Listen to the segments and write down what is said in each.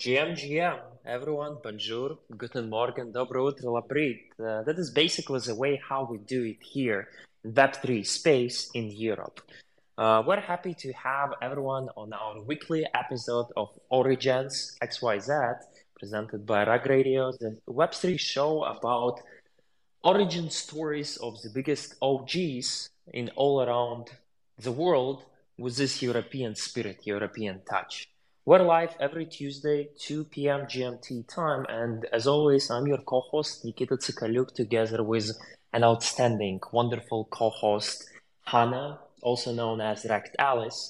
GM, everyone, bonjour, guten morgen, dobro utro, labrīt. That is basically the way how we do it here in Web3 space in Europe. We're happy to have everyone on our weekly episode of OriGensXYZ, presented by Rug Radio, the Web3 show about origin stories of the biggest OGs in all around the world with this European spirit, European touch. We're live every Tuesday, 2 p.m. GMT time, and as always, I'm your co-host, Nikita Tsikalyuk, together with an outstanding, wonderful co-host, Hannah, also known as Rekt Alice.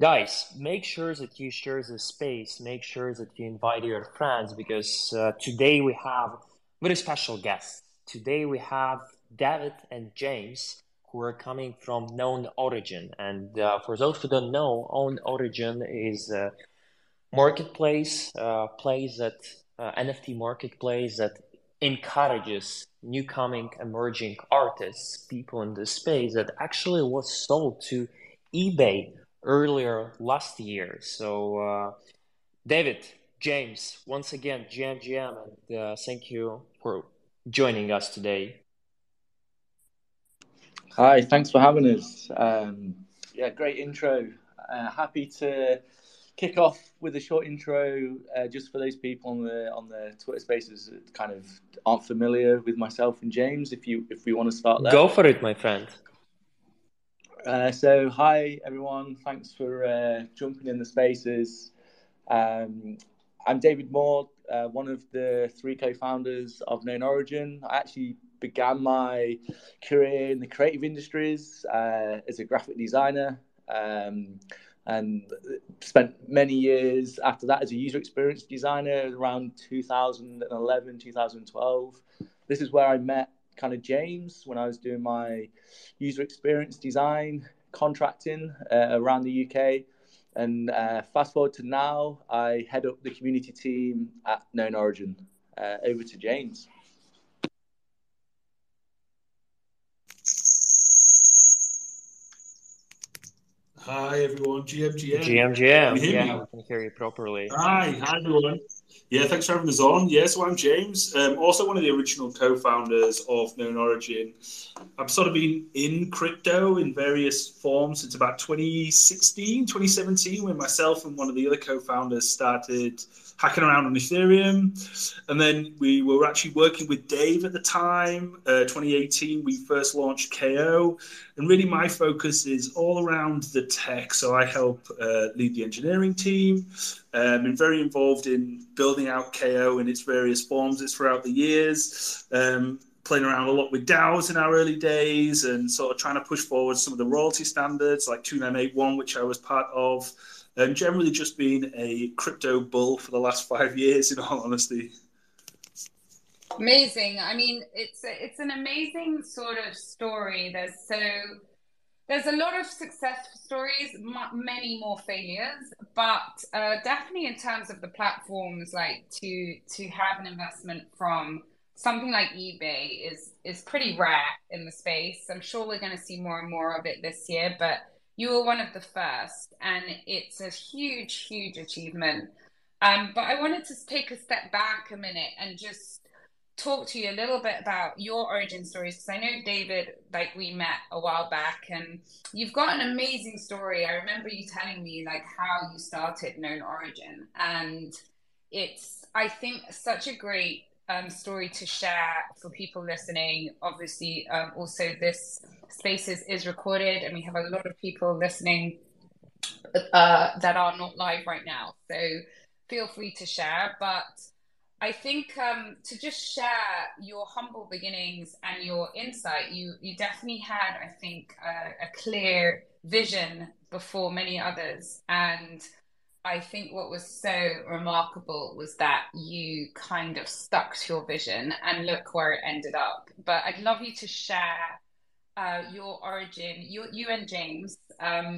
Guys, make sure that you share the space, make sure that you invite your friends, because today we have very special guests. Today we have David and James, who are coming from Known Origin. And for those who don't know, Known Origin is a marketplace, NFT marketplace that encourages newcoming, emerging artists, people in the space, that actually was sold to eBay earlier last year. So David, James, once again, GM, and thank you for joining us today. Hi, thanks for having us. Great intro. Happy to kick off with a short intro, just for those people on the Twitter Spaces that kind of aren't familiar with myself and James. If we want to start there, go for it, my friend. So hi everyone, thanks for jumping in the Spaces. I'm David Moore, one of the three co-founders of Known Origin. I actually began my career in the creative industries as a graphic designer, and spent many years after that as a user experience designer around 2011, 2012. This is where I met kind of James when I was doing my user experience design contracting around the UK. And fast forward to now, I head up the community team at Known Origin. Over to James. Hi everyone, GM. Yeah, we can hear you properly. Hi everyone. Yeah, thanks for having us on. Yeah, so I'm James, also one of the original co-founders of Known Origin. I've sort of been in crypto in various forms since about 2016, 2017, when myself and one of the other co-founders started hacking around on Ethereum. And then we were actually working with Dave at the time. 2018, we first launched KO. And really my focus is all around the tech. So I help lead the engineering team. I'm very involved in building out KO in its various forms throughout the years. Playing around a lot with DAOs in our early days and sort of trying to push forward some of the royalty standards like 2981, which I was part of. And generally just been a crypto bull for the last 5 years, in all honesty. Amazing. I mean, it's an amazing sort of story. There's a lot of success stories, many more failures, but definitely in terms of the platforms, like to have an investment from something like eBay is pretty rare in the space. I'm sure we're going to see more and more of it this year, but you were one of the first, and it's a huge, huge achievement. But I wanted to take a step back a minute and just talk to you a little bit about your origin stories, because I know, David, like, we met a while back, and you've got an amazing story. I remember you telling me, like, how you started Known Origin, and it's, I think, such a great story to share for people listening. Obviously, also this Spaces is recorded, and we have a lot of people listening that are not live right now, so feel free to share. But I think to just share your humble beginnings and your insight, you definitely had, I think, a clear vision before many others. And I think what was so remarkable was that you kind of stuck to your vision, and look where it ended up. But I'd love you to share your origin, you and James,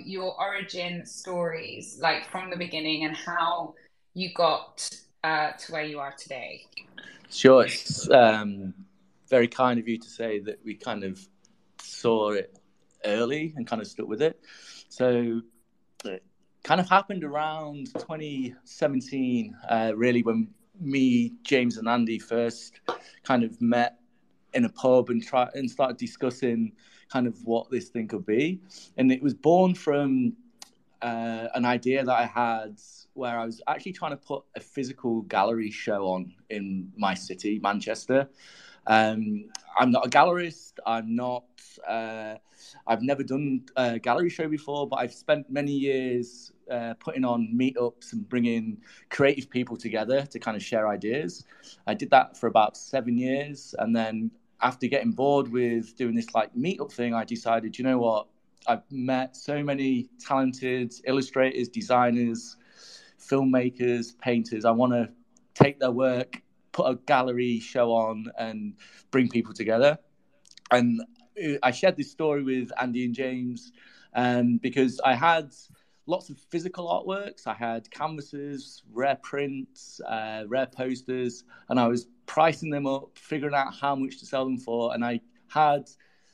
your origin stories, like from the beginning, and how you got to where you are today. Sure. It's very kind of you to say that we kind of saw it early and kind of stuck with it. So kind of happened around 2017, really, when me, James and Andy first kind of met in a pub and started discussing kind of what this thing could be. And it was born from an idea that I had where I was actually trying to put a physical gallery show on in my city, Manchester. I'm not a gallerist. I'm not, I've never done a gallery show before, but I've spent many years putting on meetups and bringing creative people together to kind of share ideas. I did that for about 7 years. And then after getting bored with doing this like meetup thing, I decided, you know what? I've met so many talented illustrators, designers, filmmakers, painters. I want to take their work, put a gallery show on and bring people together. And I shared this story with Andy and James because I had lots of physical artworks. I had canvases, rare prints, rare posters, and I was pricing them up, figuring out how much to sell them for. And I had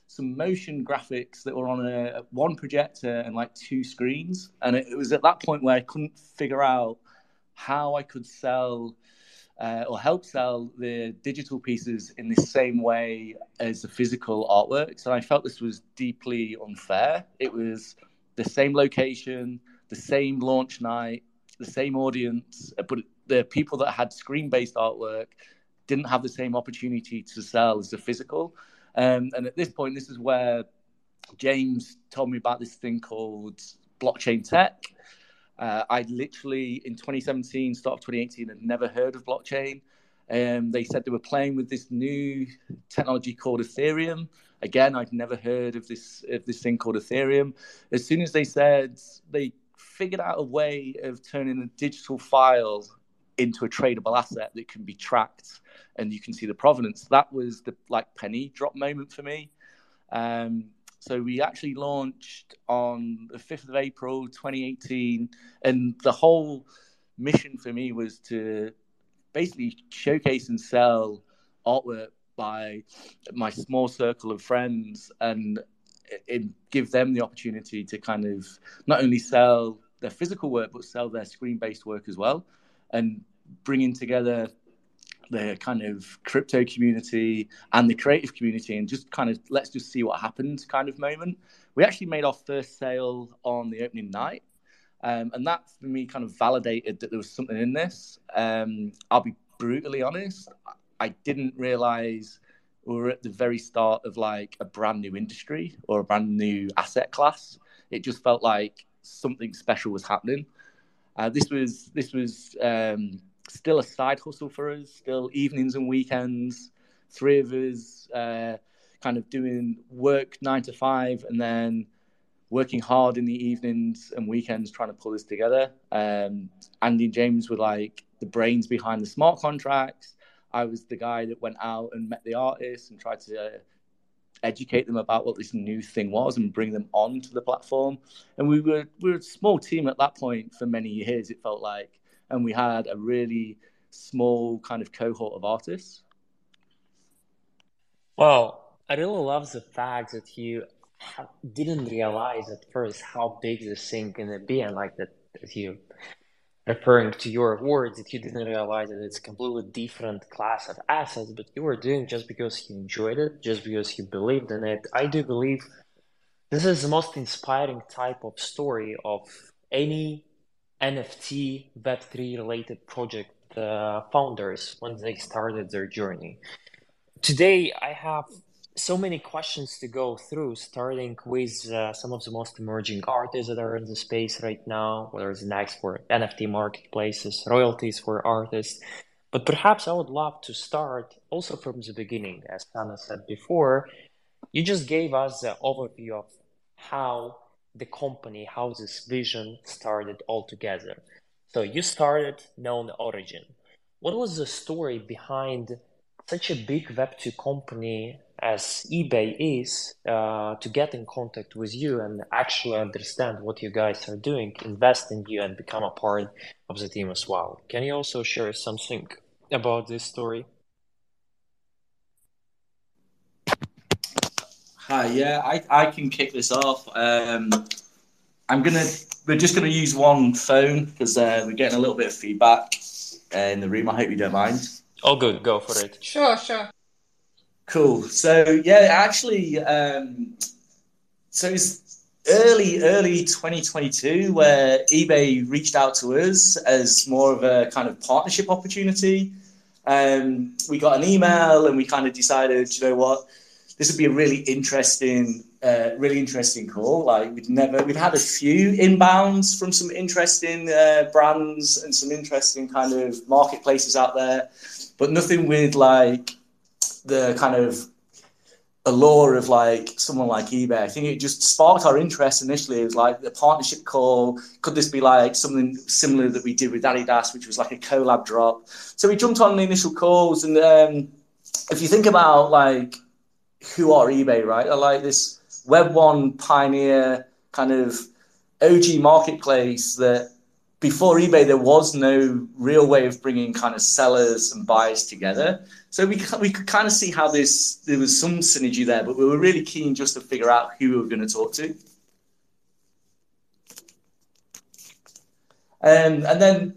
some motion graphics that were on one projector and like two screens. And it was at that point where I couldn't figure out how I could sell or help sell the digital pieces in the same way as the physical artworks. And I felt this was deeply unfair. It was the same location, the same launch night, the same audience, but the people that had screen-based artwork didn't have the same opportunity to sell as the physical. And at this point, this is where James told me about this thing called blockchain tech. I literally, in 2017, start of 2018, had never heard of blockchain. They said they were playing with this new technology called Ethereum. Again, I'd never heard of this thing called Ethereum. As soon as they said they figured out a way of turning a digital file into a tradable asset that can be tracked and you can see the provenance, that was the like penny drop moment for me. So we actually launched on the 5th of April, 2018. And the whole mission for me was to basically showcase and sell artwork by my small circle of friends and give them the opportunity to kind of not only sell their physical work, but sell their screen-based work as well. And bringing together the kind of crypto community and the creative community and just kind of let's just see what happens kind of moment. We actually made our first sale on the opening night. And that for me kind of validated that there was something in this. I'll be brutally honest. I didn't realize we were at the very start of like a brand new industry or a brand new asset class. It just felt like something special was happening. This was still a side hustle for us, still evenings and weekends, three of us kind of doing work 9 to 5 and then working hard in the evenings and weekends trying to pull this together. Andy and James were like the brains behind the smart contracts. I was the guy that went out and met the artists and tried to educate them about what this new thing was and bring them onto the platform. And we were a small team at that point for many years, it felt like. And we had a really small kind of cohort of artists. Well, I really love the fact that you didn't realize at first how big this thing gonna be. And like that you referring to your words, that you didn't realize that it's a completely different class of assets, but you were doing just because you enjoyed it, just because you believed in it. I do believe this is the most inspiring type of story of any NFT Web3 related project founders when they started their journey. Today, I have so many questions to go through, starting with some of the most emerging artists that are in the space right now, whether it's next for NFT marketplaces, royalties for artists. But perhaps I would love to start also from the beginning. As Hannah said before, you just gave us the overview of how the company, how this vision started altogether. So you started Known Origin. What was the story behind such a big Web2 company as eBay is to get in contact with you and actually understand what you guys are doing, invest in you and become a part of the team as well? Can you also share something about this story? Hi, yeah, I can kick this off. I'm going to We're just going to use one phone because we're getting a little bit of feedback in the room. I hope you don't mind. Oh, good. Go for it. Sure, sure. Cool. So, yeah, actually, so it's early 2022 where eBay reached out to us as more of a kind of partnership opportunity. We got an email and we kind of decided, you know what, this would be a really interesting call. Like we'd had a few inbounds from some interesting brands and some interesting kind of marketplaces out there, but nothing with like the kind of allure of like someone like eBay. I think it just sparked our interest initially. It was like the partnership call. Could this be like something similar that we did with Adidas, which was like a collab drop? So we jumped on the initial calls, and if you think about like who are eBay, right? They're like this Web 1 pioneer kind of OG marketplace that before eBay, there was no real way of bringing kind of sellers and buyers together. So we could kind of see how there was some synergy there, but we were really keen just to figure out who we were going to talk to. And then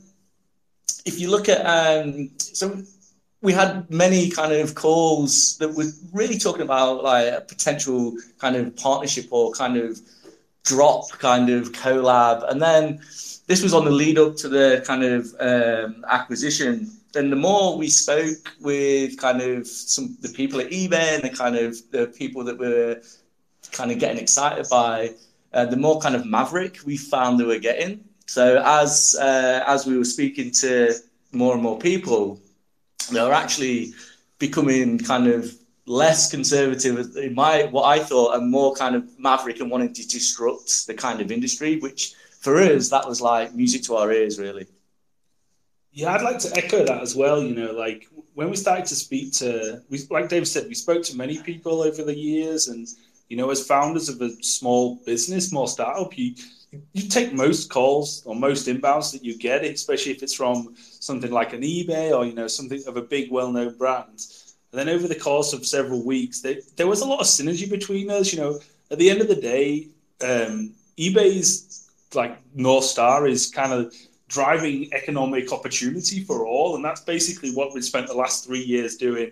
if you look at, so we had many kind of calls that were really talking about like a potential kind of partnership or kind of drop, kind of collab. And then this was on the lead up to the kind of acquisition. And the more we spoke with kind of the people at eBay and the people that were kind of getting excited by, the more kind of maverick we found they were getting. So as we were speaking to more and more people, they're actually becoming kind of less conservative in what I thought, and more kind of maverick and wanting to disrupt the kind of industry, which for us, that was like music to our ears, really. Yeah, I'd like to echo that as well. You know, like when we started to speak to, like Dave said, we spoke to many people over the years, and, you know, as founders of a small business, small startup, you take most calls or most inbounds that you get, especially if it's from something like an eBay or, you know, something of a big, well-known brand. And then over the course of several weeks, there was a lot of synergy between us. You know, at the end of the day, eBay's like North Star is kind of driving economic opportunity for all. And that's basically what we spent the last 3 years doing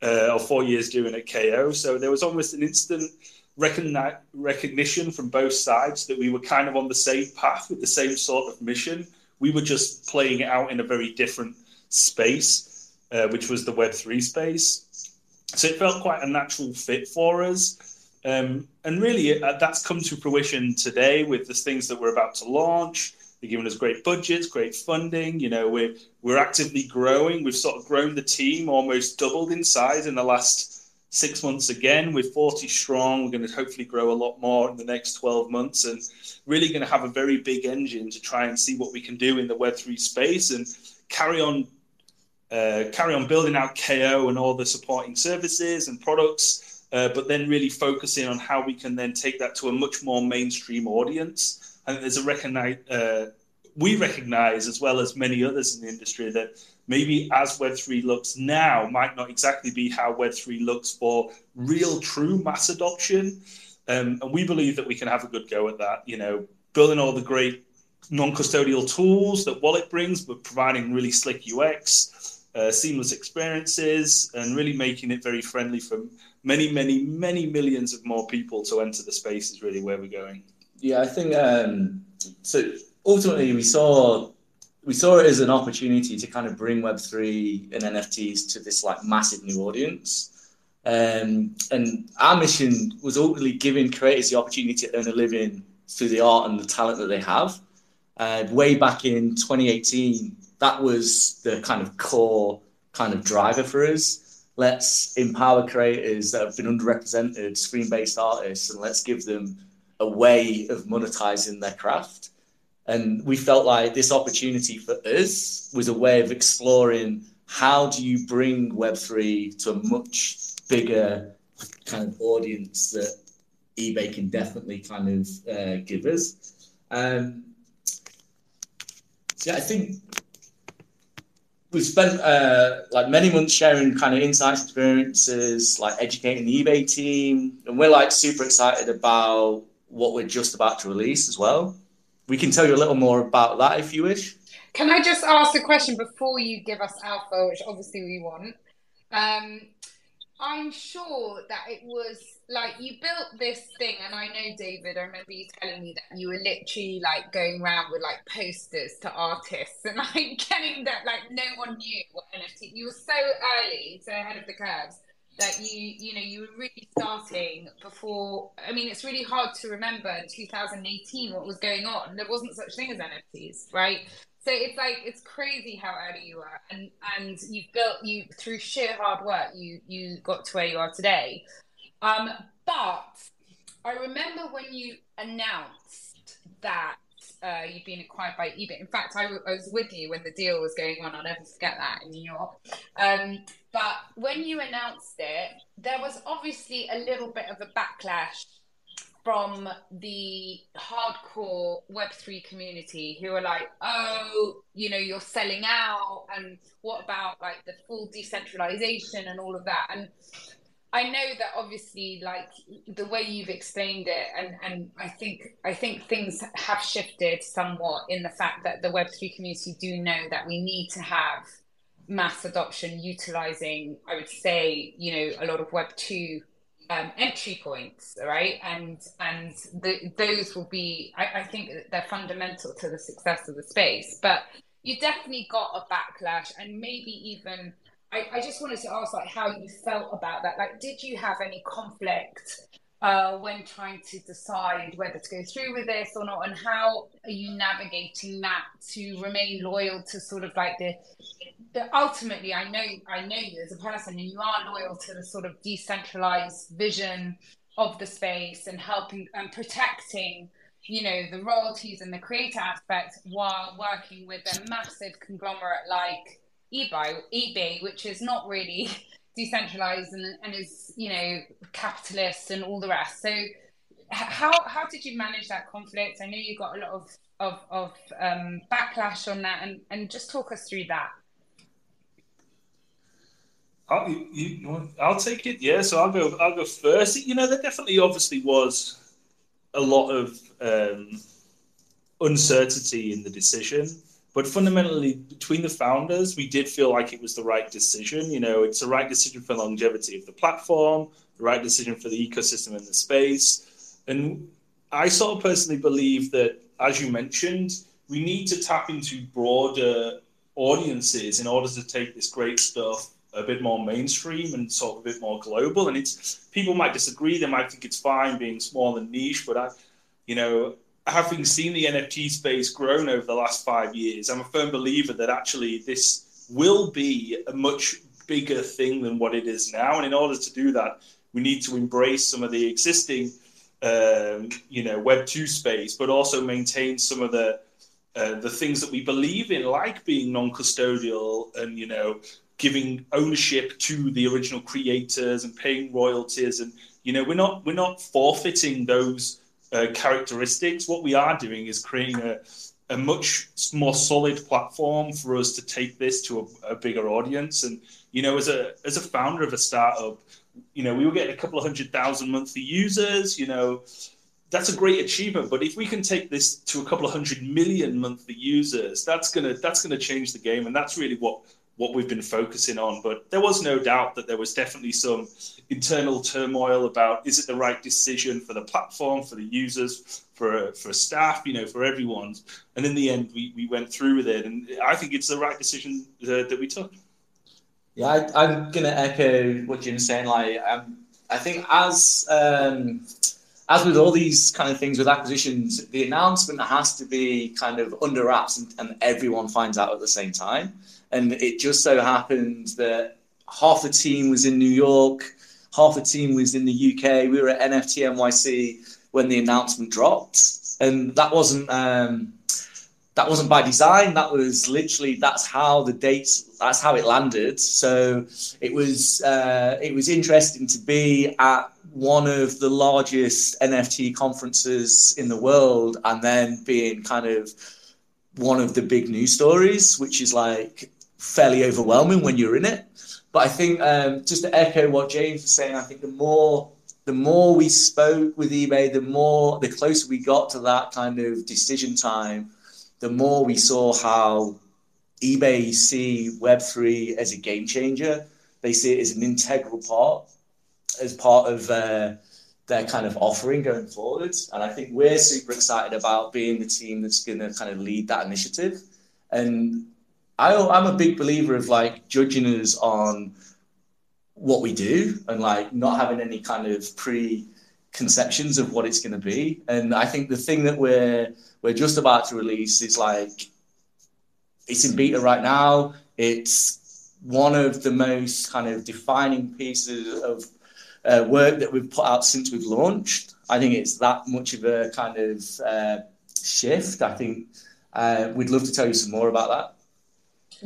or 4 years doing at KO. So there was almost an instant recognition from both sides that we were kind of on the same path with the same sort of mission. We were just playing it out in a very different space, which was the Web3 space. So it felt quite a natural fit for us. And really, that's come to fruition today with the things that we're about to launch. They're giving us great budgets, great funding. You know, we're actively growing. We've sort of grown the team, almost doubled in size in the last 6 months again. We're 40 strong. We're going to hopefully grow a lot more in the next 12 months and really going to have a very big engine to try and see what we can do in the Web3 space and carry on building out KO and all the supporting services and products, but then really focusing on how we can then take that to a much more mainstream audience. And there's we recognize, as well as many others in the industry, that maybe as Web3 looks now might not exactly be how Web3 looks for real, true mass adoption. And we believe that we can have a good go at that, you know, building all the great non-custodial tools that Wallet brings, but providing really slick UX, seamless experiences, and really making it very friendly for many, many, many millions of more people to enter the space is really where we're going. Yeah, I think so. Ultimately, we saw it as an opportunity to kind of bring Web3 and NFTs to this like massive new audience. And our mission was ultimately giving creators the opportunity to earn a living through the art and the talent that they have. Way back in 2018, that was the kind of core kind of driver for us. Let's empower creators that have been underrepresented, screen-based artists, and let's give them a way of monetizing their craft. And we felt like this opportunity for us was a way of exploring how do you bring Web3 to a much bigger kind of audience that eBay can definitely kind of give us. So yeah, I think we've spent like many months sharing kind of insights, experiences, like educating the eBay team. And we're like super excited about what we're just about to release as well. we can tell you a little more about that if you wish. Can I just ask a question before you give us alpha, which obviously we want? I'm sure that it was like you built this thing, and I know, David, I remember you telling me that you were literally like going around with like posters to artists and like getting that, like no one knew what NFT. You were so early, so ahead of the curves that you were really starting before. I mean, it's really hard to remember in 2018 what was going on. There wasn't such thing as NFTs, right? So it's like, it's crazy how early you are, and you through sheer hard work, you got to where you are today. But I remember when you announced that you'd been acquired by eBay. In fact, I was with you when the deal was going on. I'll never forget that in New York. But when you announced it, there was obviously a little bit of a backlash from the hardcore Web3 community who are like, oh, you're selling out, and what about like the full decentralization and all of that? And I know that obviously like the way you've explained it, and I think things have shifted somewhat in the fact that the Web3 community do know that we need to have mass adoption utilizing, I would say, a lot of Web2 entry points, right? And those will be, I think they're fundamental to the success of the space. But you definitely got a backlash, and maybe even, I just wanted to ask like how you felt about that. Like, did you have any conflict when trying to decide whether to go through with this or not? And how are you navigating that to remain loyal to sort of like But ultimately, I know you as a person, and you are loyal to the sort of decentralized vision of the space and helping and protecting, the royalties and the creator aspect while working with a massive conglomerate like eBay, which is not really decentralized and is, capitalist and all the rest. So how did you manage that conflict? I know you got a lot of backlash on that, and just talk us through that. I'll take it. Yeah, so I'll go first. There definitely obviously was a lot of uncertainty in the decision, but fundamentally between the founders, we did feel like it was the right decision. It's the right decision for longevity of the platform, the right decision for the ecosystem and the space. And I sort of personally believe that, as you mentioned, we need to tap into broader audiences in order to take this great stuff a bit more mainstream and sort of a bit more global. And it's, people might disagree, they might think it's fine being small and niche, but having seen the NFT space grown over the last 5 years, I'm a firm believer that actually this will be a much bigger thing than what it is now. And in order to do that, we need to embrace some of the existing, Web2 space, but also maintain some of the things that we believe in, like being non-custodial and, giving ownership to the original creators and paying royalties. And, we're not forfeiting those characteristics. What we are doing is creating a much more solid platform for us to take this to a bigger audience. And, as a founder of a startup, we were getting a couple of 100,000 monthly users, that's a great achievement. But if we can take this to a couple of 100 million monthly users, that's going to change the game. And that's really what we've been focusing on. But there was no doubt that there was definitely some internal turmoil about, is it the right decision for the platform, for the users, for staff, for everyone. And in the end, we went through with it. And I think it's the right decision that we took. Yeah, I'm going to echo what Jim's saying. Like, I think as with all these kind of things with acquisitions, the announcement has to be kind of under wraps and everyone finds out at the same time. And it just so happened that half the team was in New York, half the team was in the UK. We were at NFT NYC when the announcement dropped. And that wasn't by design. That was literally, that's how it landed. So it was interesting to be at one of the largest NFT conferences in the world and then being kind of one of the big news stories, which is like fairly overwhelming when you're in it. But I think just to echo what James was saying, I think the more the more we spoke with eBay, the closer we got to that kind of decision time, the more we saw how eBay see Web3 as a game changer. They see it as an integral part, as part of their kind of offering going forward. And I think we're super excited about being the team that's going to kind of lead that initiative. And I'm a big believer of like judging us on what we do and like not having any kind of preconceptions of what it's going to be. And I think the thing that we're just about to release is like, it's in beta right now. It's one of the most kind of defining pieces of work that we've put out since we've launched. I think it's that much of a kind of shift. I think we'd love to tell you some more about that.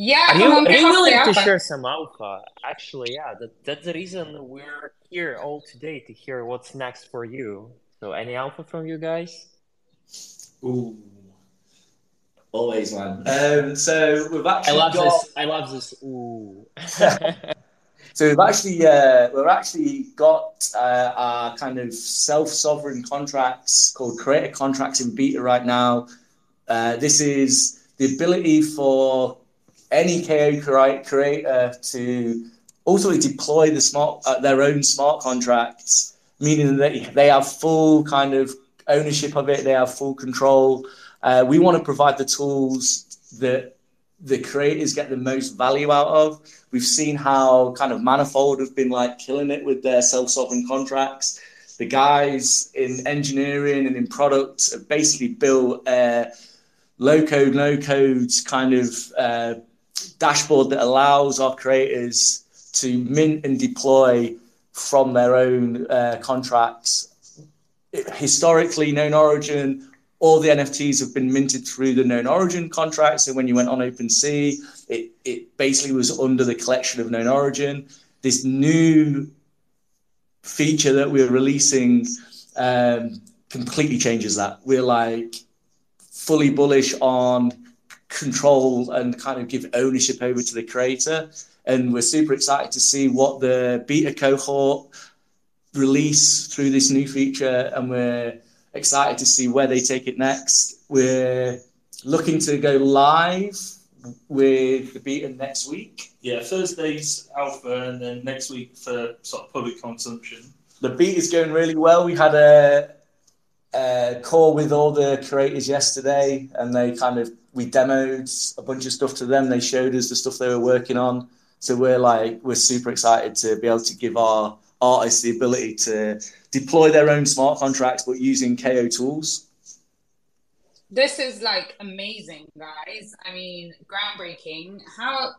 Yeah, are you willing to share some alpha? Actually, yeah, that's the reason we're here all today, to hear what's next for you. So, any alpha from you guys? Ooh, always, man. So we've actually I love this. Ooh. So we've actually got our kind of self-sovereign contracts called creator contracts in beta right now. This is the ability for any KO creator to ultimately deploy their own smart contracts, meaning that they have full kind of ownership of it. They have full control. We want to provide the tools that the creators get the most value out of. We've seen how kind of Manifold have been like killing it with their self-sovereign contracts. The guys in engineering and in product have basically built a low-code, no-code kind of dashboard that allows our creators to mint and deploy from their own contracts. Historically, Known Origin, all the NFTs have been minted through the Known Origin contract. So when you went on OpenSea, it basically was under the collection of Known Origin. This new feature that we're releasing completely changes that. We're like fully bullish on control and kind of give ownership over to the creator. And we're super excited to see what the beta cohort release through this new feature. And we're excited to see where they take it next. We're looking to go live with the beta next week. Yeah, Thursday's alpha, and then next week for sort of public consumption. The beta's going really well. We had a call with all the creators yesterday, and we demoed a bunch of stuff to them. They showed us the stuff they were working on. So we're super excited to be able to give our artists the ability to deploy their own smart contracts, but using KO tools. This is like amazing, guys. I mean, groundbreaking. How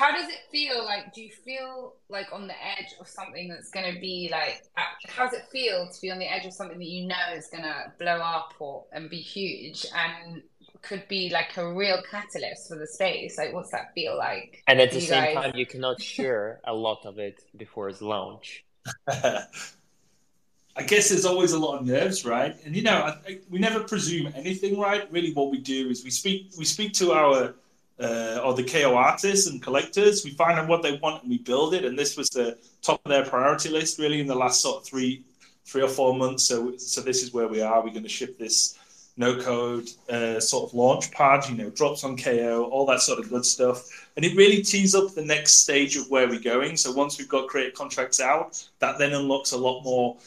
does it feel? Like, do you feel like on the edge of something that's going to be like, how does it feel to be on the edge of something that you know is going to blow up and be huge and could be like a real catalyst for the space? Like, what's that feel like? And at the same time, you cannot share a lot of it before its launch. I guess there's always a lot of nerves, right? And, we never presume anything, right? Really, what we do is we speak to our or the KO artists and collectors. We find out what they want and we build it. And this was the top of their priority list, really, in the last sort of three or four months. So this is where we are. We're going to ship this no-code sort of launch pad, drops on KO, all that sort of good stuff. And it really tees up the next stage of where we're going. So once we've got creative contracts out, that then unlocks a lot more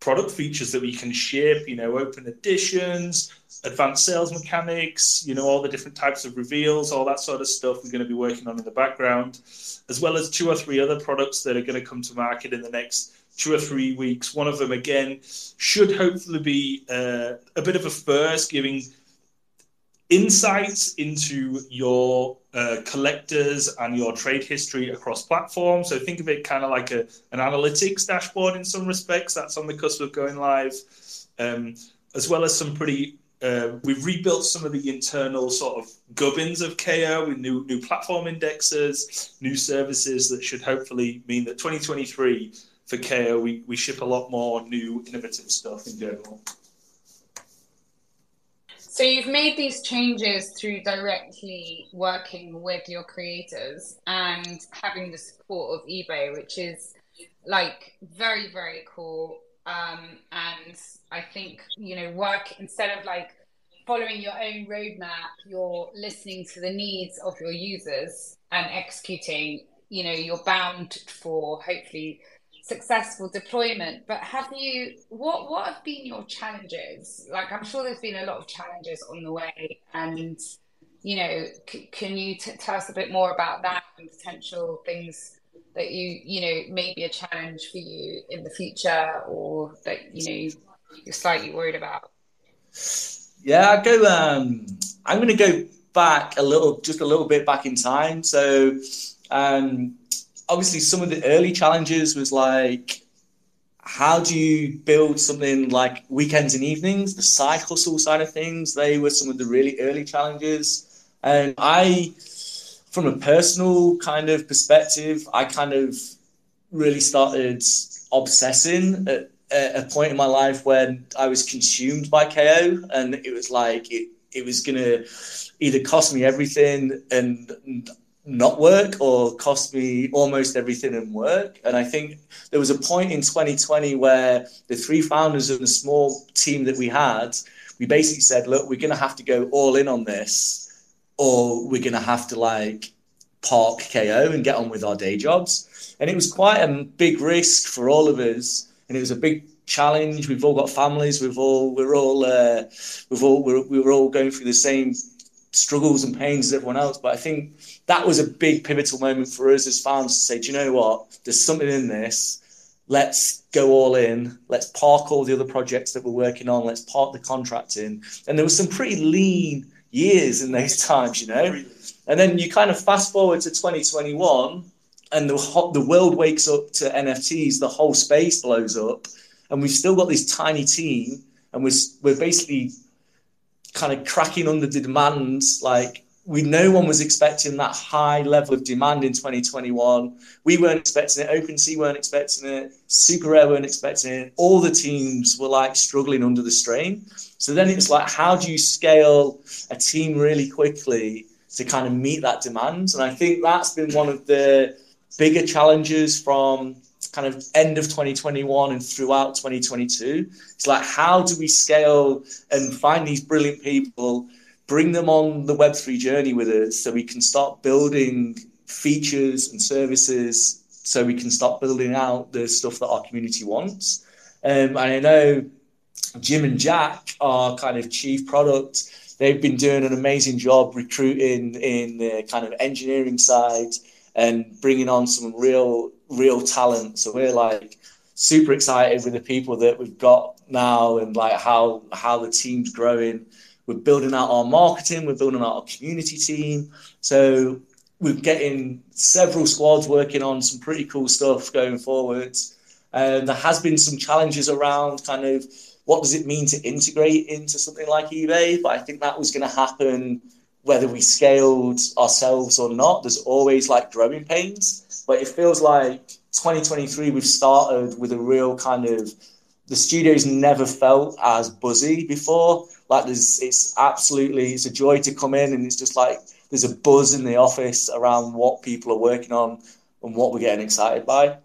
product features that we can ship, open editions, advanced sales mechanics, all the different types of reveals, all that sort of stuff we're going to be working on in the background, as well as 2 or 3 other products that are going to come to market in the next 2 or 3 weeks. One of them, again, should hopefully be a bit of a first, giving insights into your collectors and your trade history across platforms. So think of it kind of like an analytics dashboard in some respects. That's on the cusp of going live, as well as some pretty... we've rebuilt some of the internal sort of gubbins of KO with new platform indexes, new services that should hopefully mean that 2023 for KO, we ship a lot more new innovative stuff in general. So you've made these changes through directly working with your creators and having the support of eBay, which is like very, very cool. And I think, you know, work instead of like following your own roadmap, you're listening to the needs of your users and executing, you know, you're bound for hopefully successful deployment. But have you, what have been your challenges? Like, I'm sure there's been a lot of challenges on the way, and, you know, can you tell us a bit more about that and potential things that you know, may be a challenge for you in the future, or that, you know, you're slightly worried about? Yeah, I go. I'm going to go back a little bit back in time. So, obviously, some of the early challenges was like, how do you build something like weekends and evenings? The side hustle side of things, they were some of the really early challenges. And I, from a personal kind of perspective, I kind of really started obsessing at a point in my life when I was consumed by KO, and it was like it was going to either cost me everything and not work, or cost me almost everything and work. And I think there was a point in 2020 where the three founders of the small team that we had, we basically said, look, we're going to have to go all in on this, or we're going to have to like park KO and get on with our day jobs. And it was quite a big risk for all of us. And it was a big challenge. We've all got families. We were all going through the same struggles and pains as everyone else. But I think that was a big pivotal moment for us as founders to say, do you know what? There's something in this. Let's go all in. Let's park all the other projects that we're working on. Let's park the contracting. And there was some pretty lean years in those times, you know. And then you kind of fast forward to 2021. And the world wakes up to NFTs, the whole space blows up, and we've still got this tiny team, and we're basically kind of cracking under the demands. Like, no one was expecting that high level of demand in 2021. We weren't expecting it. OpenSea weren't expecting it. SuperRare weren't expecting it. All the teams were like struggling under the strain. So then it's like, how do you scale a team really quickly to kind of meet that demand? And I think that's been one of the bigger challenges from kind of end of 2021 and throughout 2022. It's like, how do we scale and find these brilliant people, bring them on the Web3 journey with us so we can start building features and services, so we can start building out the stuff that our community wants. And I know Jim and Jack, our kind of chief product, they've been doing an amazing job recruiting in the kind of engineering side and bringing on some real talent. So we're like super excited with the people that we've got now, and like how the team's growing. We're building out our marketing, we're building out our community team. So we're getting several squads working on some pretty cool stuff going forward. And there has been some challenges around kind of what does it mean to integrate into something like eBay? But I think that was going to happen whether we scaled ourselves or not. There's always like growing pains, but it feels like 2023, we've started with a real kind of, the studio's never felt as buzzy before. Like it's a joy to come in, and it's just like, there's a buzz in the office around what people are working on and what we're getting excited by.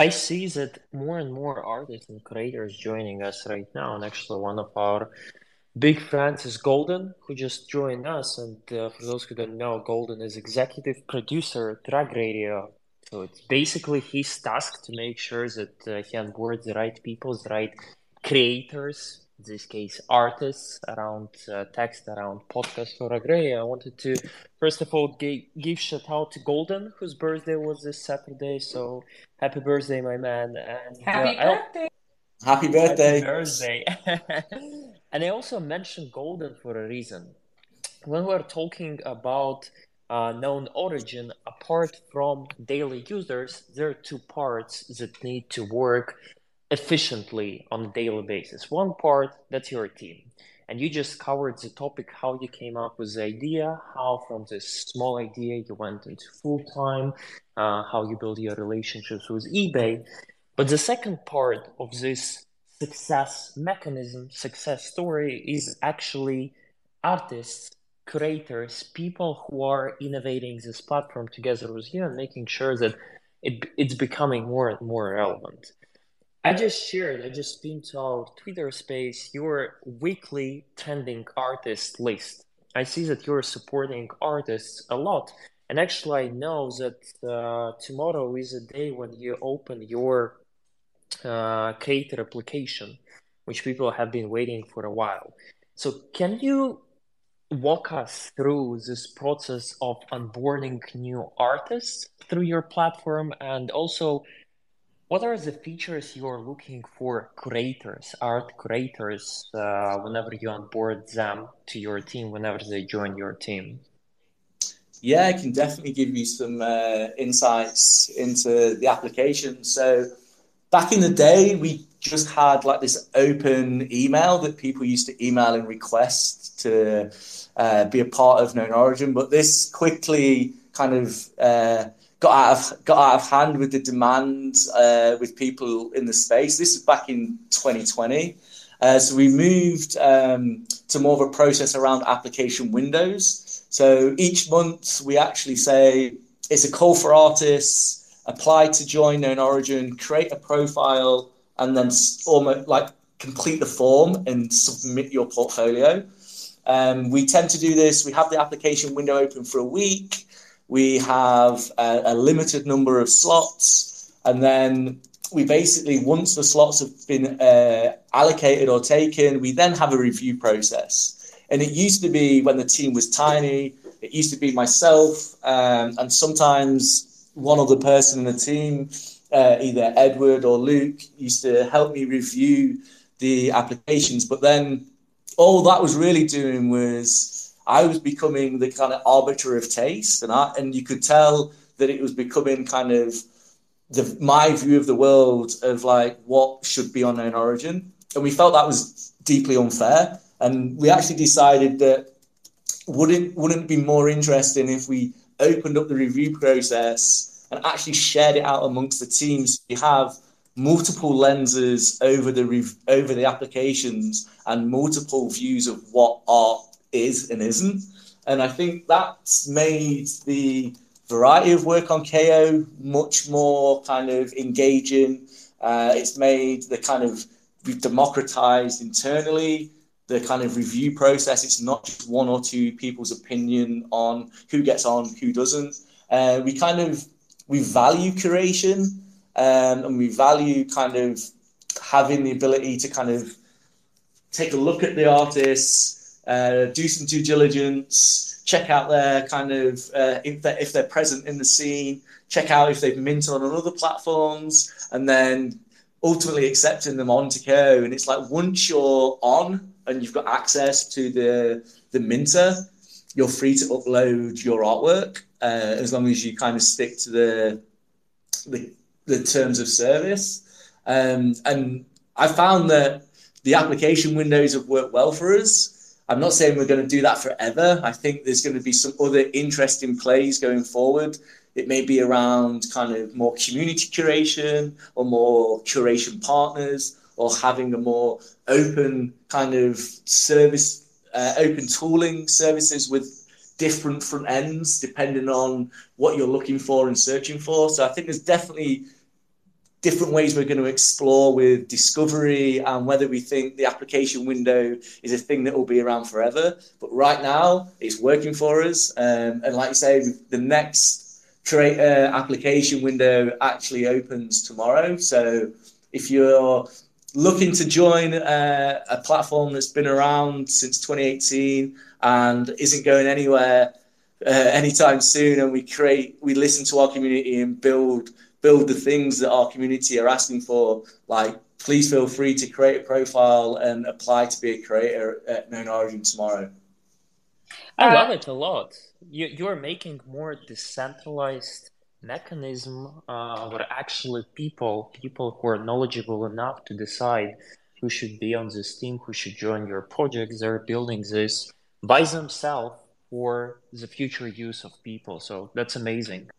I see that more and more artists and creators joining us right now. And actually one of our big Francis Golden, who just joined us, and for those who don't know, Golden is executive producer at Rug Radio. So it's basically his task to make sure that he onboards the right people, the right creators, in this case artists, around text, around podcast for Rug Radio. I wanted to, first of all, give shout out to Golden, whose birthday was this Saturday. So happy birthday, my man. And, Happy birthday. And I also mentioned Golden for a reason. When we're talking about known origin, apart from daily users, there are two parts that need to work efficiently on a daily basis. One part, that's your team. And you just covered the topic, how you came up with the idea, how from this small idea you went into full-time, how you build your relationships with eBay. But the second part of this success mechanism, success story, is actually artists, curators, people who are innovating this platform together with you and making sure that it's becoming more and more relevant. I just shared, I just pinned out Twitter space, your weekly trending artist list. I see that you're supporting artists a lot. And actually, I know that tomorrow is a day when you open your creator application, which people have been waiting for a while. So can you walk us through this process of onboarding new artists through your platform? And also, what are the features you're looking for creators, art creators, whenever you onboard them to your team, whenever they join your team? Yeah, I can definitely give you some insights into the application. So back in the day, we just had like this open email that people used to email and request to be a part of Known Origin. But this quickly kind of got out of hand with the demand with people in the space. This is back in 2020. So we moved to more of a process around application windows. So each month we actually say it's a call for artists, apply to join Known Origin, create a profile, and then almost like complete the form and submit your portfolio. We tend to do this. We have the application window open for a week. We have a limited number of slots. And then we basically, once the slots have been allocated or taken, we then have a review process. And it used to be when the team was tiny, it used to be myself and sometimes one other person in the team, either Edward or Luke, used to help me review the applications. But then all that was really doing was I was becoming the kind of arbiter of taste. And you could tell that it was becoming kind of my view of the world of like what should be on Known Origin. And we felt that was deeply unfair. And we actually decided that wouldn't it be more interesting if we opened up the review process and actually shared it out amongst the teams? We have multiple lenses over the applications and multiple views of what art is and isn't. And I think that's made the variety of work on KO much more kind of engaging. It's made the kind of, we've democratized internally the kind of review process. It's not just one or two people's opinion on who gets on, who doesn't. We value curation and we value kind of having the ability to kind of take a look at the artists, do some due diligence, check out their kind of, if they're present in the scene, check out if they've minted on other platforms, and then ultimately accepting them on to go. And it's like once you're on and you've got access to the minter, you're free to upload your artwork as long as you kind of stick to the terms of service. And I found that the application windows have worked well for us. I'm not saying we're going to do that forever. I think there's going to be some other interesting plays going forward. It may be around kind of more community curation or more curation partners, or having a more open kind of service, open tooling services with different front ends, depending on what you're looking for and searching for. So I think there's definitely different ways we're going to explore with discovery and whether we think the application window is a thing that will be around forever. But right now, it's working for us. And like you say, the next creator application window actually opens tomorrow. So if you're looking to join a platform that's been around since 2018 and isn't going anywhere anytime soon, and we listen to our community and build the things that our community are asking for, like please feel free to create a profile and apply to be a creator at Known Origin tomorrow. I love it a lot. You're making more decentralized mechanism where actually people who are knowledgeable enough to decide who should be on this team, who should join your project, they're building this by themselves for the future use of people. So that's amazing.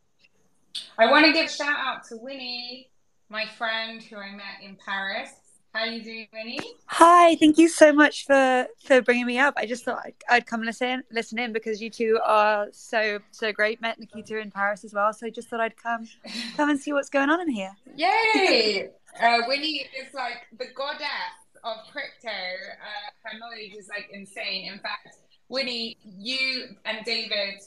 I want to give a shout out to Winnie, my friend who I met in Paris. How are you doing, Winnie? Hi, thank you so much for bringing me up. I just thought I'd come listen in because you two are so great. Met Nikita in Paris as well, so just thought I'd come and see what's going on in here. Yay! Winnie is like the goddess of crypto. Her knowledge is like insane. In fact, Winnie, you and David,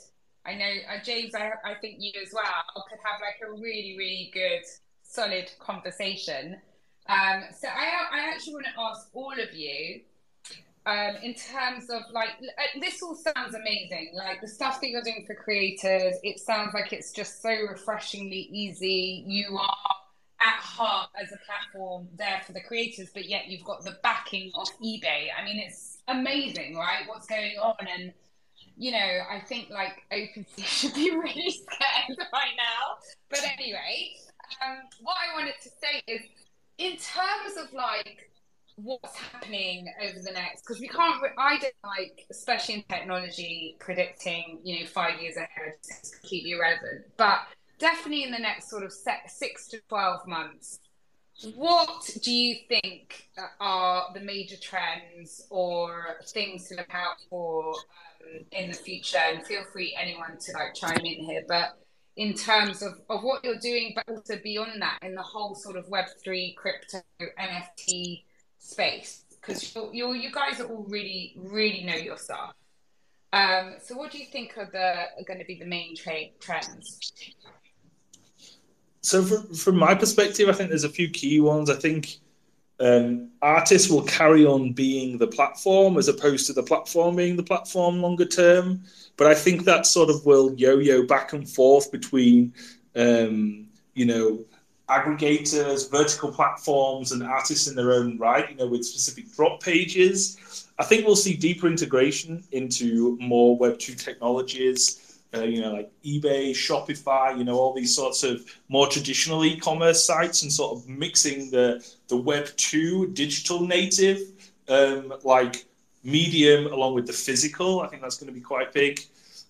I know, James, I think you as well, could have like a really, really good, solid conversation. So I actually want to ask all of you, in terms of like, this all sounds amazing. Like the stuff that you're doing for creators, it sounds like it's just so refreshingly easy. You are at heart as a platform there for the creators, but yet you've got the backing of eBay. I mean, it's amazing, right? What's going on? And, you know, I think like OpenSea should be really scared right now. But anyway, what I wanted to say is, in terms of like what's happening over the next, because we can't, I don't like, especially in technology, predicting, you know, 5 years ahead is completely irrelevant, but definitely in the next sort of 6 to 12 months, what do you think are the major trends or things to look out for in the future? And feel free, anyone, to like chime in here, but in terms of what you're doing, but also beyond that, in the whole sort of Web3, crypto, NFT space, because you guys are all really, really know your stuff. So what do you think are going to be the main trends? So from my perspective, I think there's a few key ones. I think artists will carry on being the platform as opposed to the platform being the platform longer term. But I think that sort of will yo-yo back and forth between, you know, aggregators, vertical platforms, and artists in their own right, you know, with specific drop pages. I think we'll see deeper integration into more Web2 technologies, you know, like eBay, Shopify, you know, all these sorts of more traditional e-commerce sites, and sort of mixing the Web2 digital native, like, medium along with the physical. I think that's going to be quite big,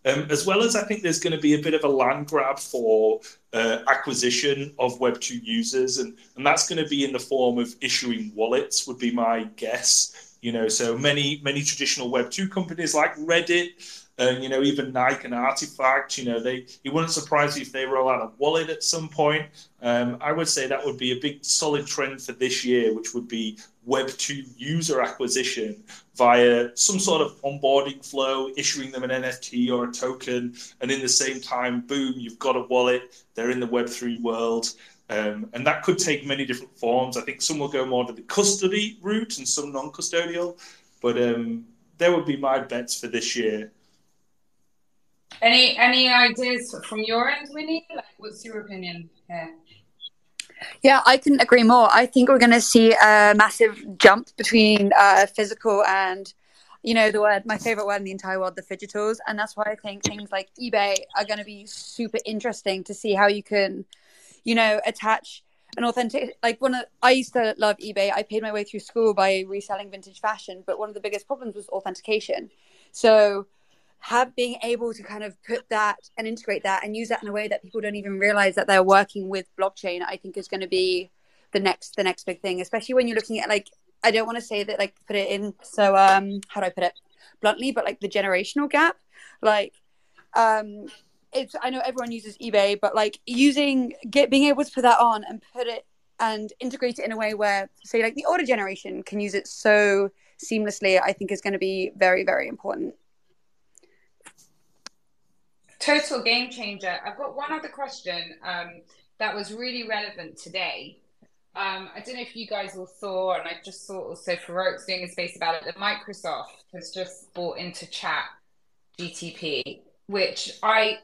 as well as I think there's going to be a bit of a land grab for acquisition of Web2 users, and that's going to be in the form of issuing wallets, would be my guess. You know, so many traditional Web2 companies like Reddit, you know, even Nike and Artifact, you know, it wouldn't surprise you if they roll out a wallet at some point. I would say that would be a big solid trend for this year, which would be Web2 user acquisition via some sort of onboarding flow, issuing them an NFT or a token, and in the same time, boom, you've got a wallet, they're in the Web3 world. And that could take many different forms. I think some will go more to the custody route and some non-custodial, but there would be my bets for this year. Any ideas from your end, Winnie? Like, what's your opinion here? Yeah, I couldn't agree more. I think we're going to see a massive jump between physical and, you know, the word, my favorite word in the entire world, the fidgetals. And that's why I think things like eBay are going to be super interesting to see how you can, you know, attach an authentic, like I used to love eBay. I paid my way through school by reselling vintage fashion, but one of the biggest problems was authentication. So being able to kind of put that and integrate that and use that in a way that people don't even realize that they're working with blockchain, I think is going to be the next big thing, especially when you're looking at, like, I don't want to say that, like, put it in, so how do I put it bluntly, but like the generational gap, like it's, I know everyone uses eBay, but like being able to put that on and put it and integrate it in a way where, say, like the older generation can use it so seamlessly, I think is going to be very, very important. Total game changer. I've got one other question that was really relevant today. I don't know if you guys all saw, and I just saw also Farouk's doing a space about it, that Microsoft has just bought into ChatGPT, which I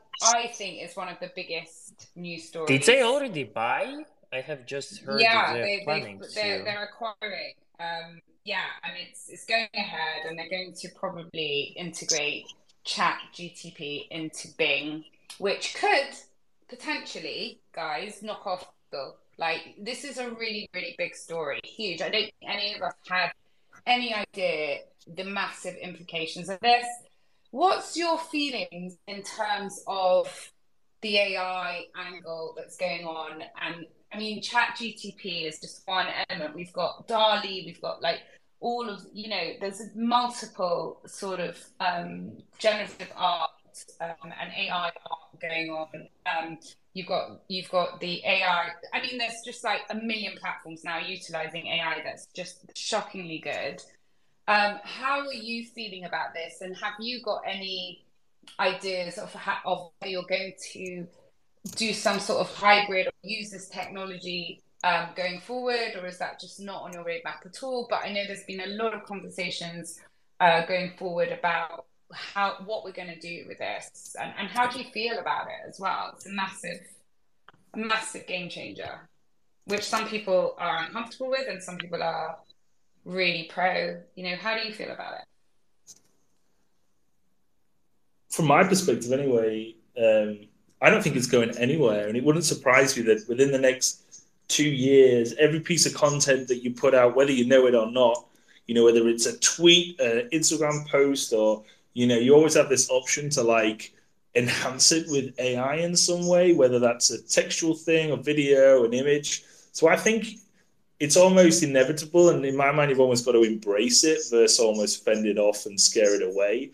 think is one of the biggest news stories. Did they already buy? I have just heard that they're planning to. They're acquiring. And it's going ahead, and they're going to probably integrate ChatGPT into Bing, which could potentially, guys, knock off Google. Like, this is a really, really big story, huge. I don't think any of us had any idea the massive implications of this. What's your feelings in terms of the AI angle that's going on, and I mean, ChatGPT is just one element. We've got DALL-E, we've got like all of, you know, there's multiple sort of generative art and AI art going on. You've got the AI. I mean, there's just like a million platforms now utilizing AI that's just shockingly good. How are you feeling about this? And have you got any ideas of how you're going to do some sort of hybrid or use this technology going forward, or is that just not on your roadmap at all? But I know there's been a lot of conversations going forward about what we're going to do with this, and how do you feel about it as well? It's a massive game changer, which some people are uncomfortable with and some people are really pro. You know, how do you feel about it? From my perspective anyway, I don't think it's going anywhere, and it wouldn't surprise me that within the next 2 years, every piece of content that you put out, whether you know it or not, you know, whether it's a tweet, an Instagram post, or, you know, you always have this option to like enhance it with AI in some way, whether that's a textual thing, a video, an image. So I think it's almost inevitable. And in my mind, you've almost got to embrace it versus almost fend it off and scare it away.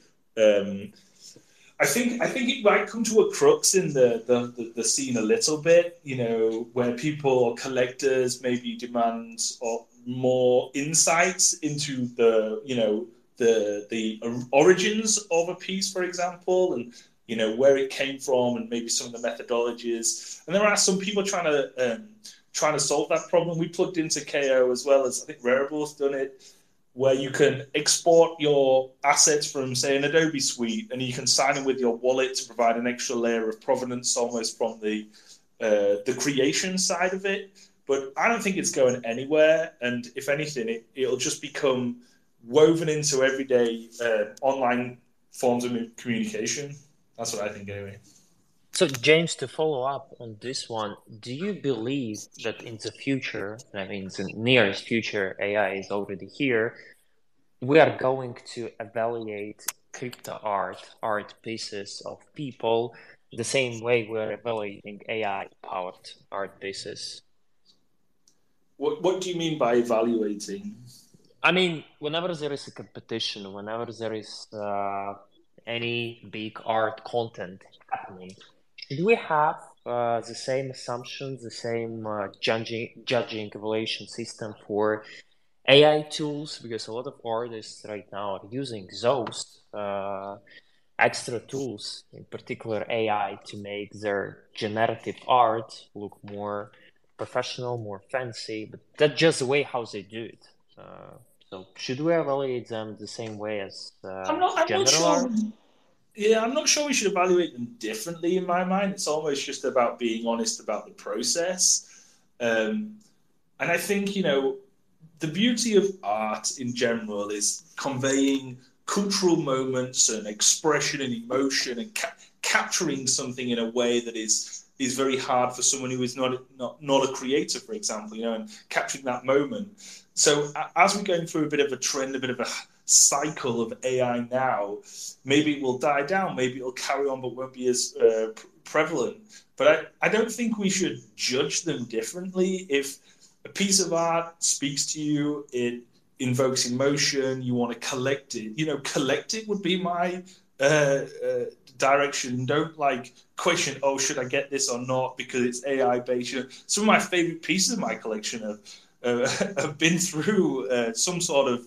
I think it might come to a crux in the scene a little bit, you know, where people or collectors maybe demand or more insights into the, you know, the origins of a piece, for example, and, you know, where it came from and maybe some of the methodologies. And there are some people trying to solve that problem. We plugged into KO as well as I think Raritable's done it, where you can export your assets from, say, an Adobe suite, and you can sign in with your wallet to provide an extra layer of provenance almost from the creation side of it. But I don't think it's going anywhere. And if anything, it'll just become woven into everyday online forms of communication. That's what I think anyway. So, James, to follow up on this one, do you believe that in the future, I mean, the nearest future, AI is already here, we are going to evaluate crypto art pieces of people, the same way we're evaluating AI-powered art pieces? What do you mean by evaluating? I mean, whenever there is a competition, whenever there is any big art content happening, do we have the same assumptions, the same judging evaluation system for AI tools? Because a lot of artists right now are using those extra tools, in particular AI, to make their generative art look more professional, more fancy. But that's just the way how they do it. So should we evaluate them the same way as general art? Yeah, I'm not sure we should evaluate them differently in my mind. It's almost just about being honest about the process. And I think, you know, the beauty of art in general is conveying cultural moments and expression and emotion and capturing something in a way that is very hard for someone who is not a creator, for example, you know, and capturing that moment. So as we're going through a bit of a trend, a bit of a cycle of AI now, maybe it will die down, maybe it'll carry on, but won't be as prevalent. But I don't think we should judge them differently. If a piece of art speaks to you, it invokes emotion, you want to collect it, you know, collect it would be my direction. Don't like question, oh, should I get this or not, because it's AI based. You know, some of my favorite pieces of my collection have been through some sort of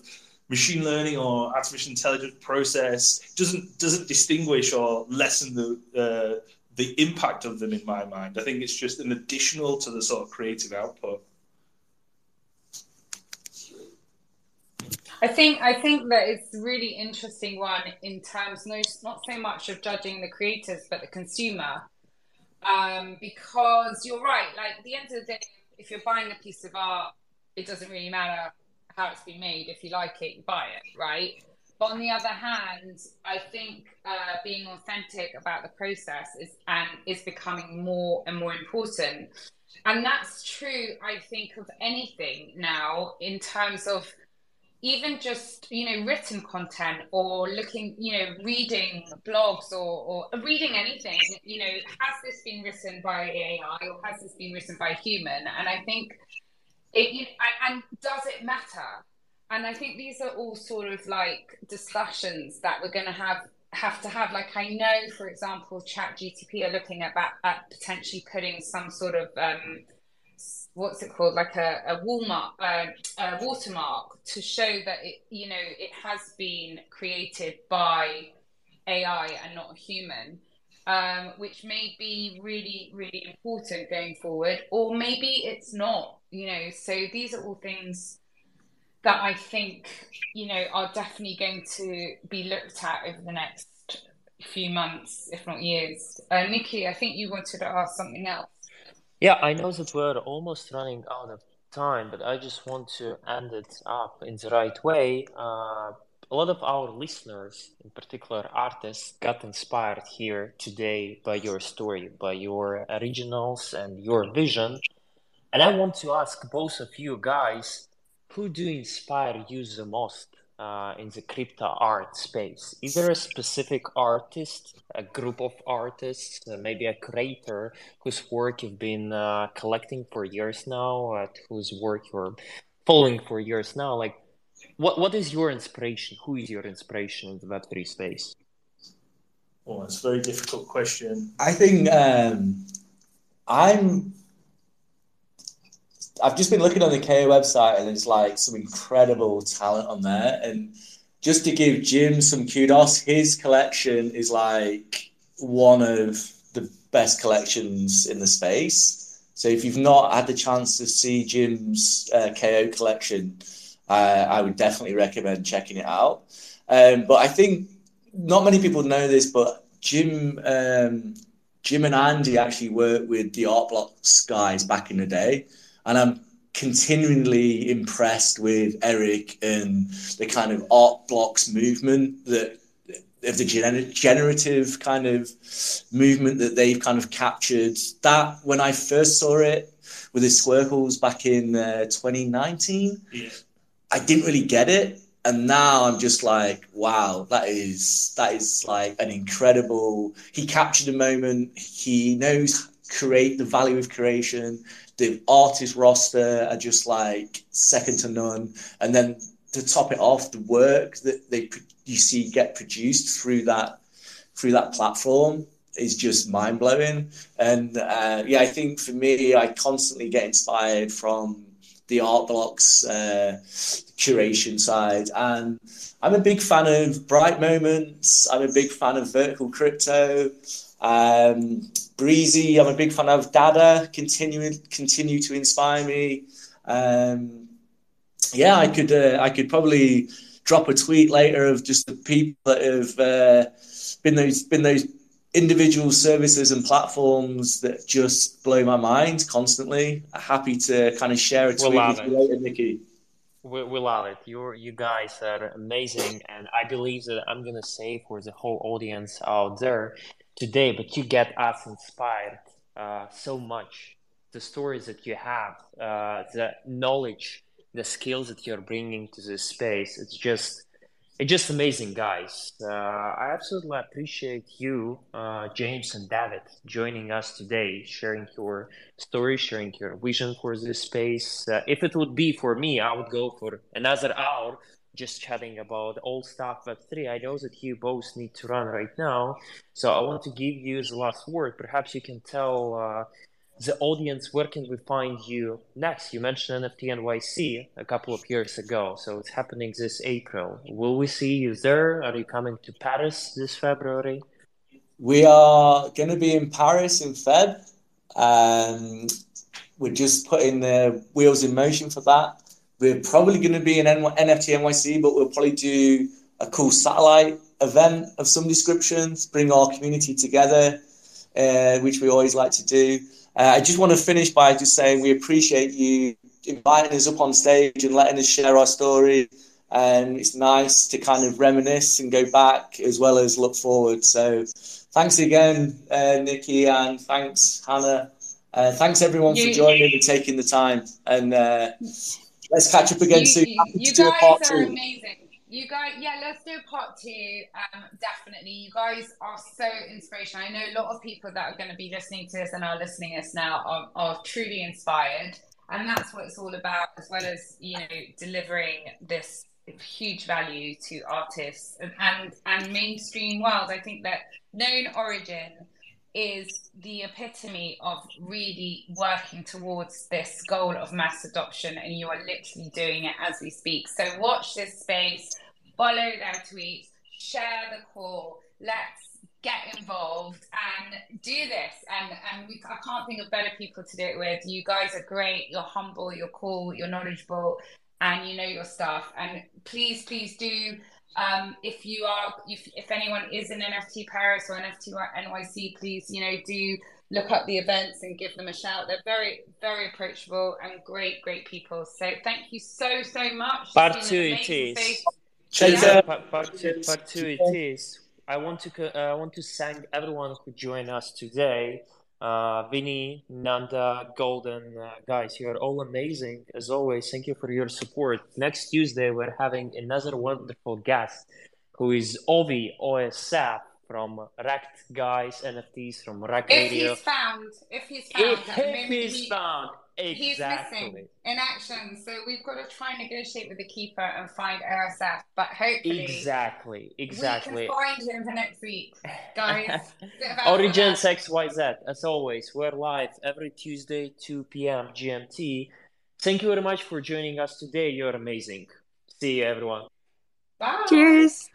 machine learning or artificial intelligence process. Doesn't distinguish or lessen the impact of them in my mind. I think it's just an additional to the sort of creative output. I think that it's a really interesting one in terms, not so much of judging the creators, but the consumer. Because you're right, like at the end of the day, if you're buying a piece of art, it doesn't really matter how it's been made. If you like it, you buy it, right? But on the other hand, I think being authentic about the process is becoming more and more important. And that's true, I think, of anything now in terms of even just, you know, written content or looking, you know, reading blogs or reading anything, you know, has this been written by AI or has this been written by a human? And I think, and does it matter? And I think these are all sort of like discussions that we're going to have to have. Like, I know, for example, ChatGPT are looking at potentially putting some sort of, what's it called? Like a watermark to show that it, you know, it has been created by AI and not a human, which may be really, really important going forward, or maybe it's not, you know. So these are all things that I think, you know, are definitely going to be looked at over the next few months, if not years. Nikki, I think you wanted to ask something else. Yeah, I know that we're almost running out of time, but I just want to end it up in the right way. A lot of our listeners, in particular artists, got inspired here today by your story, by your originals and your vision. And I want to ask both of you guys, who do inspire you the most in the crypto art space? Is there a specific artist, a group of artists, maybe a creator whose work you've been collecting for years now, whose work you're following for years now? Like, what is your inspiration? Who is your inspiration in the Web3 space? Well, that's a very difficult question. I think I've just been looking on the KO website, and there's like some incredible talent on there. And just to give Jim some kudos, his collection is like one of the best collections in the space. So if you've not had the chance to see Jim's KO collection, I would definitely recommend checking it out. But I think not many people know this, but Jim and Andy actually worked with the Art Blocks guys back in the day. And I'm continually impressed with Eric and the kind of Art Blocks movement, that of the generative kind of movement that they've kind of captured. That when I first saw it with the Squircles back in 2019, yeah, I didn't really get it. And now I'm just like, wow, that is like an incredible. He captured a moment. He knows create the value of creation. The artist roster are just like second to none. And then to top it off, the work that you see get produced through that platform is just mind blowing. And yeah, I think for me, I constantly get inspired from the Art Blocks curation side. And I'm a big fan of Bright Moments. I'm a big fan of Vertical Crypto. Breezy, I'm a big fan of. Dada continue to inspire me. Yeah, I could probably drop a tweet later of just the people that have been those individual services and platforms that just blow my mind constantly. Happy to kind of share a tweet with you later, Nikki. We love it. You guys are amazing, and I believe that I'm gonna say for the whole audience out there today, but you get us inspired so much. The stories that you have, the knowledge, the skills that you're bringing to this space, it's just amazing, guys. I absolutely appreciate you, James and David, joining us today, sharing your story, sharing your vision for this space. If it would be for me, I would go for another hour just chatting about all stuff Web3. I know that you both need to run right now, so I want to give you the last word. Perhaps you can tell the audience where can we find you next. You mentioned NFT NYC a couple of years ago, so it's happening this April. Will we see you there? Are you coming to Paris this February? We are going to be in Paris in Feb. We're just putting the wheels in motion for that. We're probably going to be in NFT NYC, but we'll probably do a cool satellite event of some description, bring our community together, which we always like to do. I just want to finish by just saying we appreciate you inviting us up on stage and letting us share our story. It's nice to kind of reminisce and go back as well as look forward. So thanks again, Nikki, and thanks, Hannah. Thanks, everyone, for joining and taking the time. And Let's catch up again soon. You guys are amazing. You guys, yeah, let's do a part two. Definitely. You guys are so inspirational. I know a lot of people that are going to be listening to this and are listening to us now are truly inspired. And that's what it's all about, as well as, you know, delivering this huge value to artists and mainstream world. I think that Known Origin is the epitome of really working towards this goal of mass adoption, and you are literally doing it as we speak. So watch this space, follow their tweets, share the call, let's get involved and do this. And I can't think of better people to do it with. You guys are great, you're humble, you're cool, you're knowledgeable, and you know your stuff. And please, please do. If anyone is in NFT Paris or NFT NYC, please, you know, do look up the events and give them a shout. They're very, very approachable and great, great people. So thank you so, so much. Part two it is. Yeah. Part two it is. I want to thank everyone who joined us today. Vinny, Nanda, Golden, guys, you're all amazing as always. Thank you for your support. Next Tuesday, we're having another wonderful guest who is Ovi OSF from Rekt Guys NFTs from Rug Radio. If he's found, exactly. He's missing in action, so we've got to try and negotiate with the keeper and find OSF, but hopefully exactly we can find him for next week, guys. OriGensXYZ, as always, we're live every Tuesday 2 p.m. GMT. Thank you very much for joining us today. You're amazing. See you, everyone. Bye. Cheers.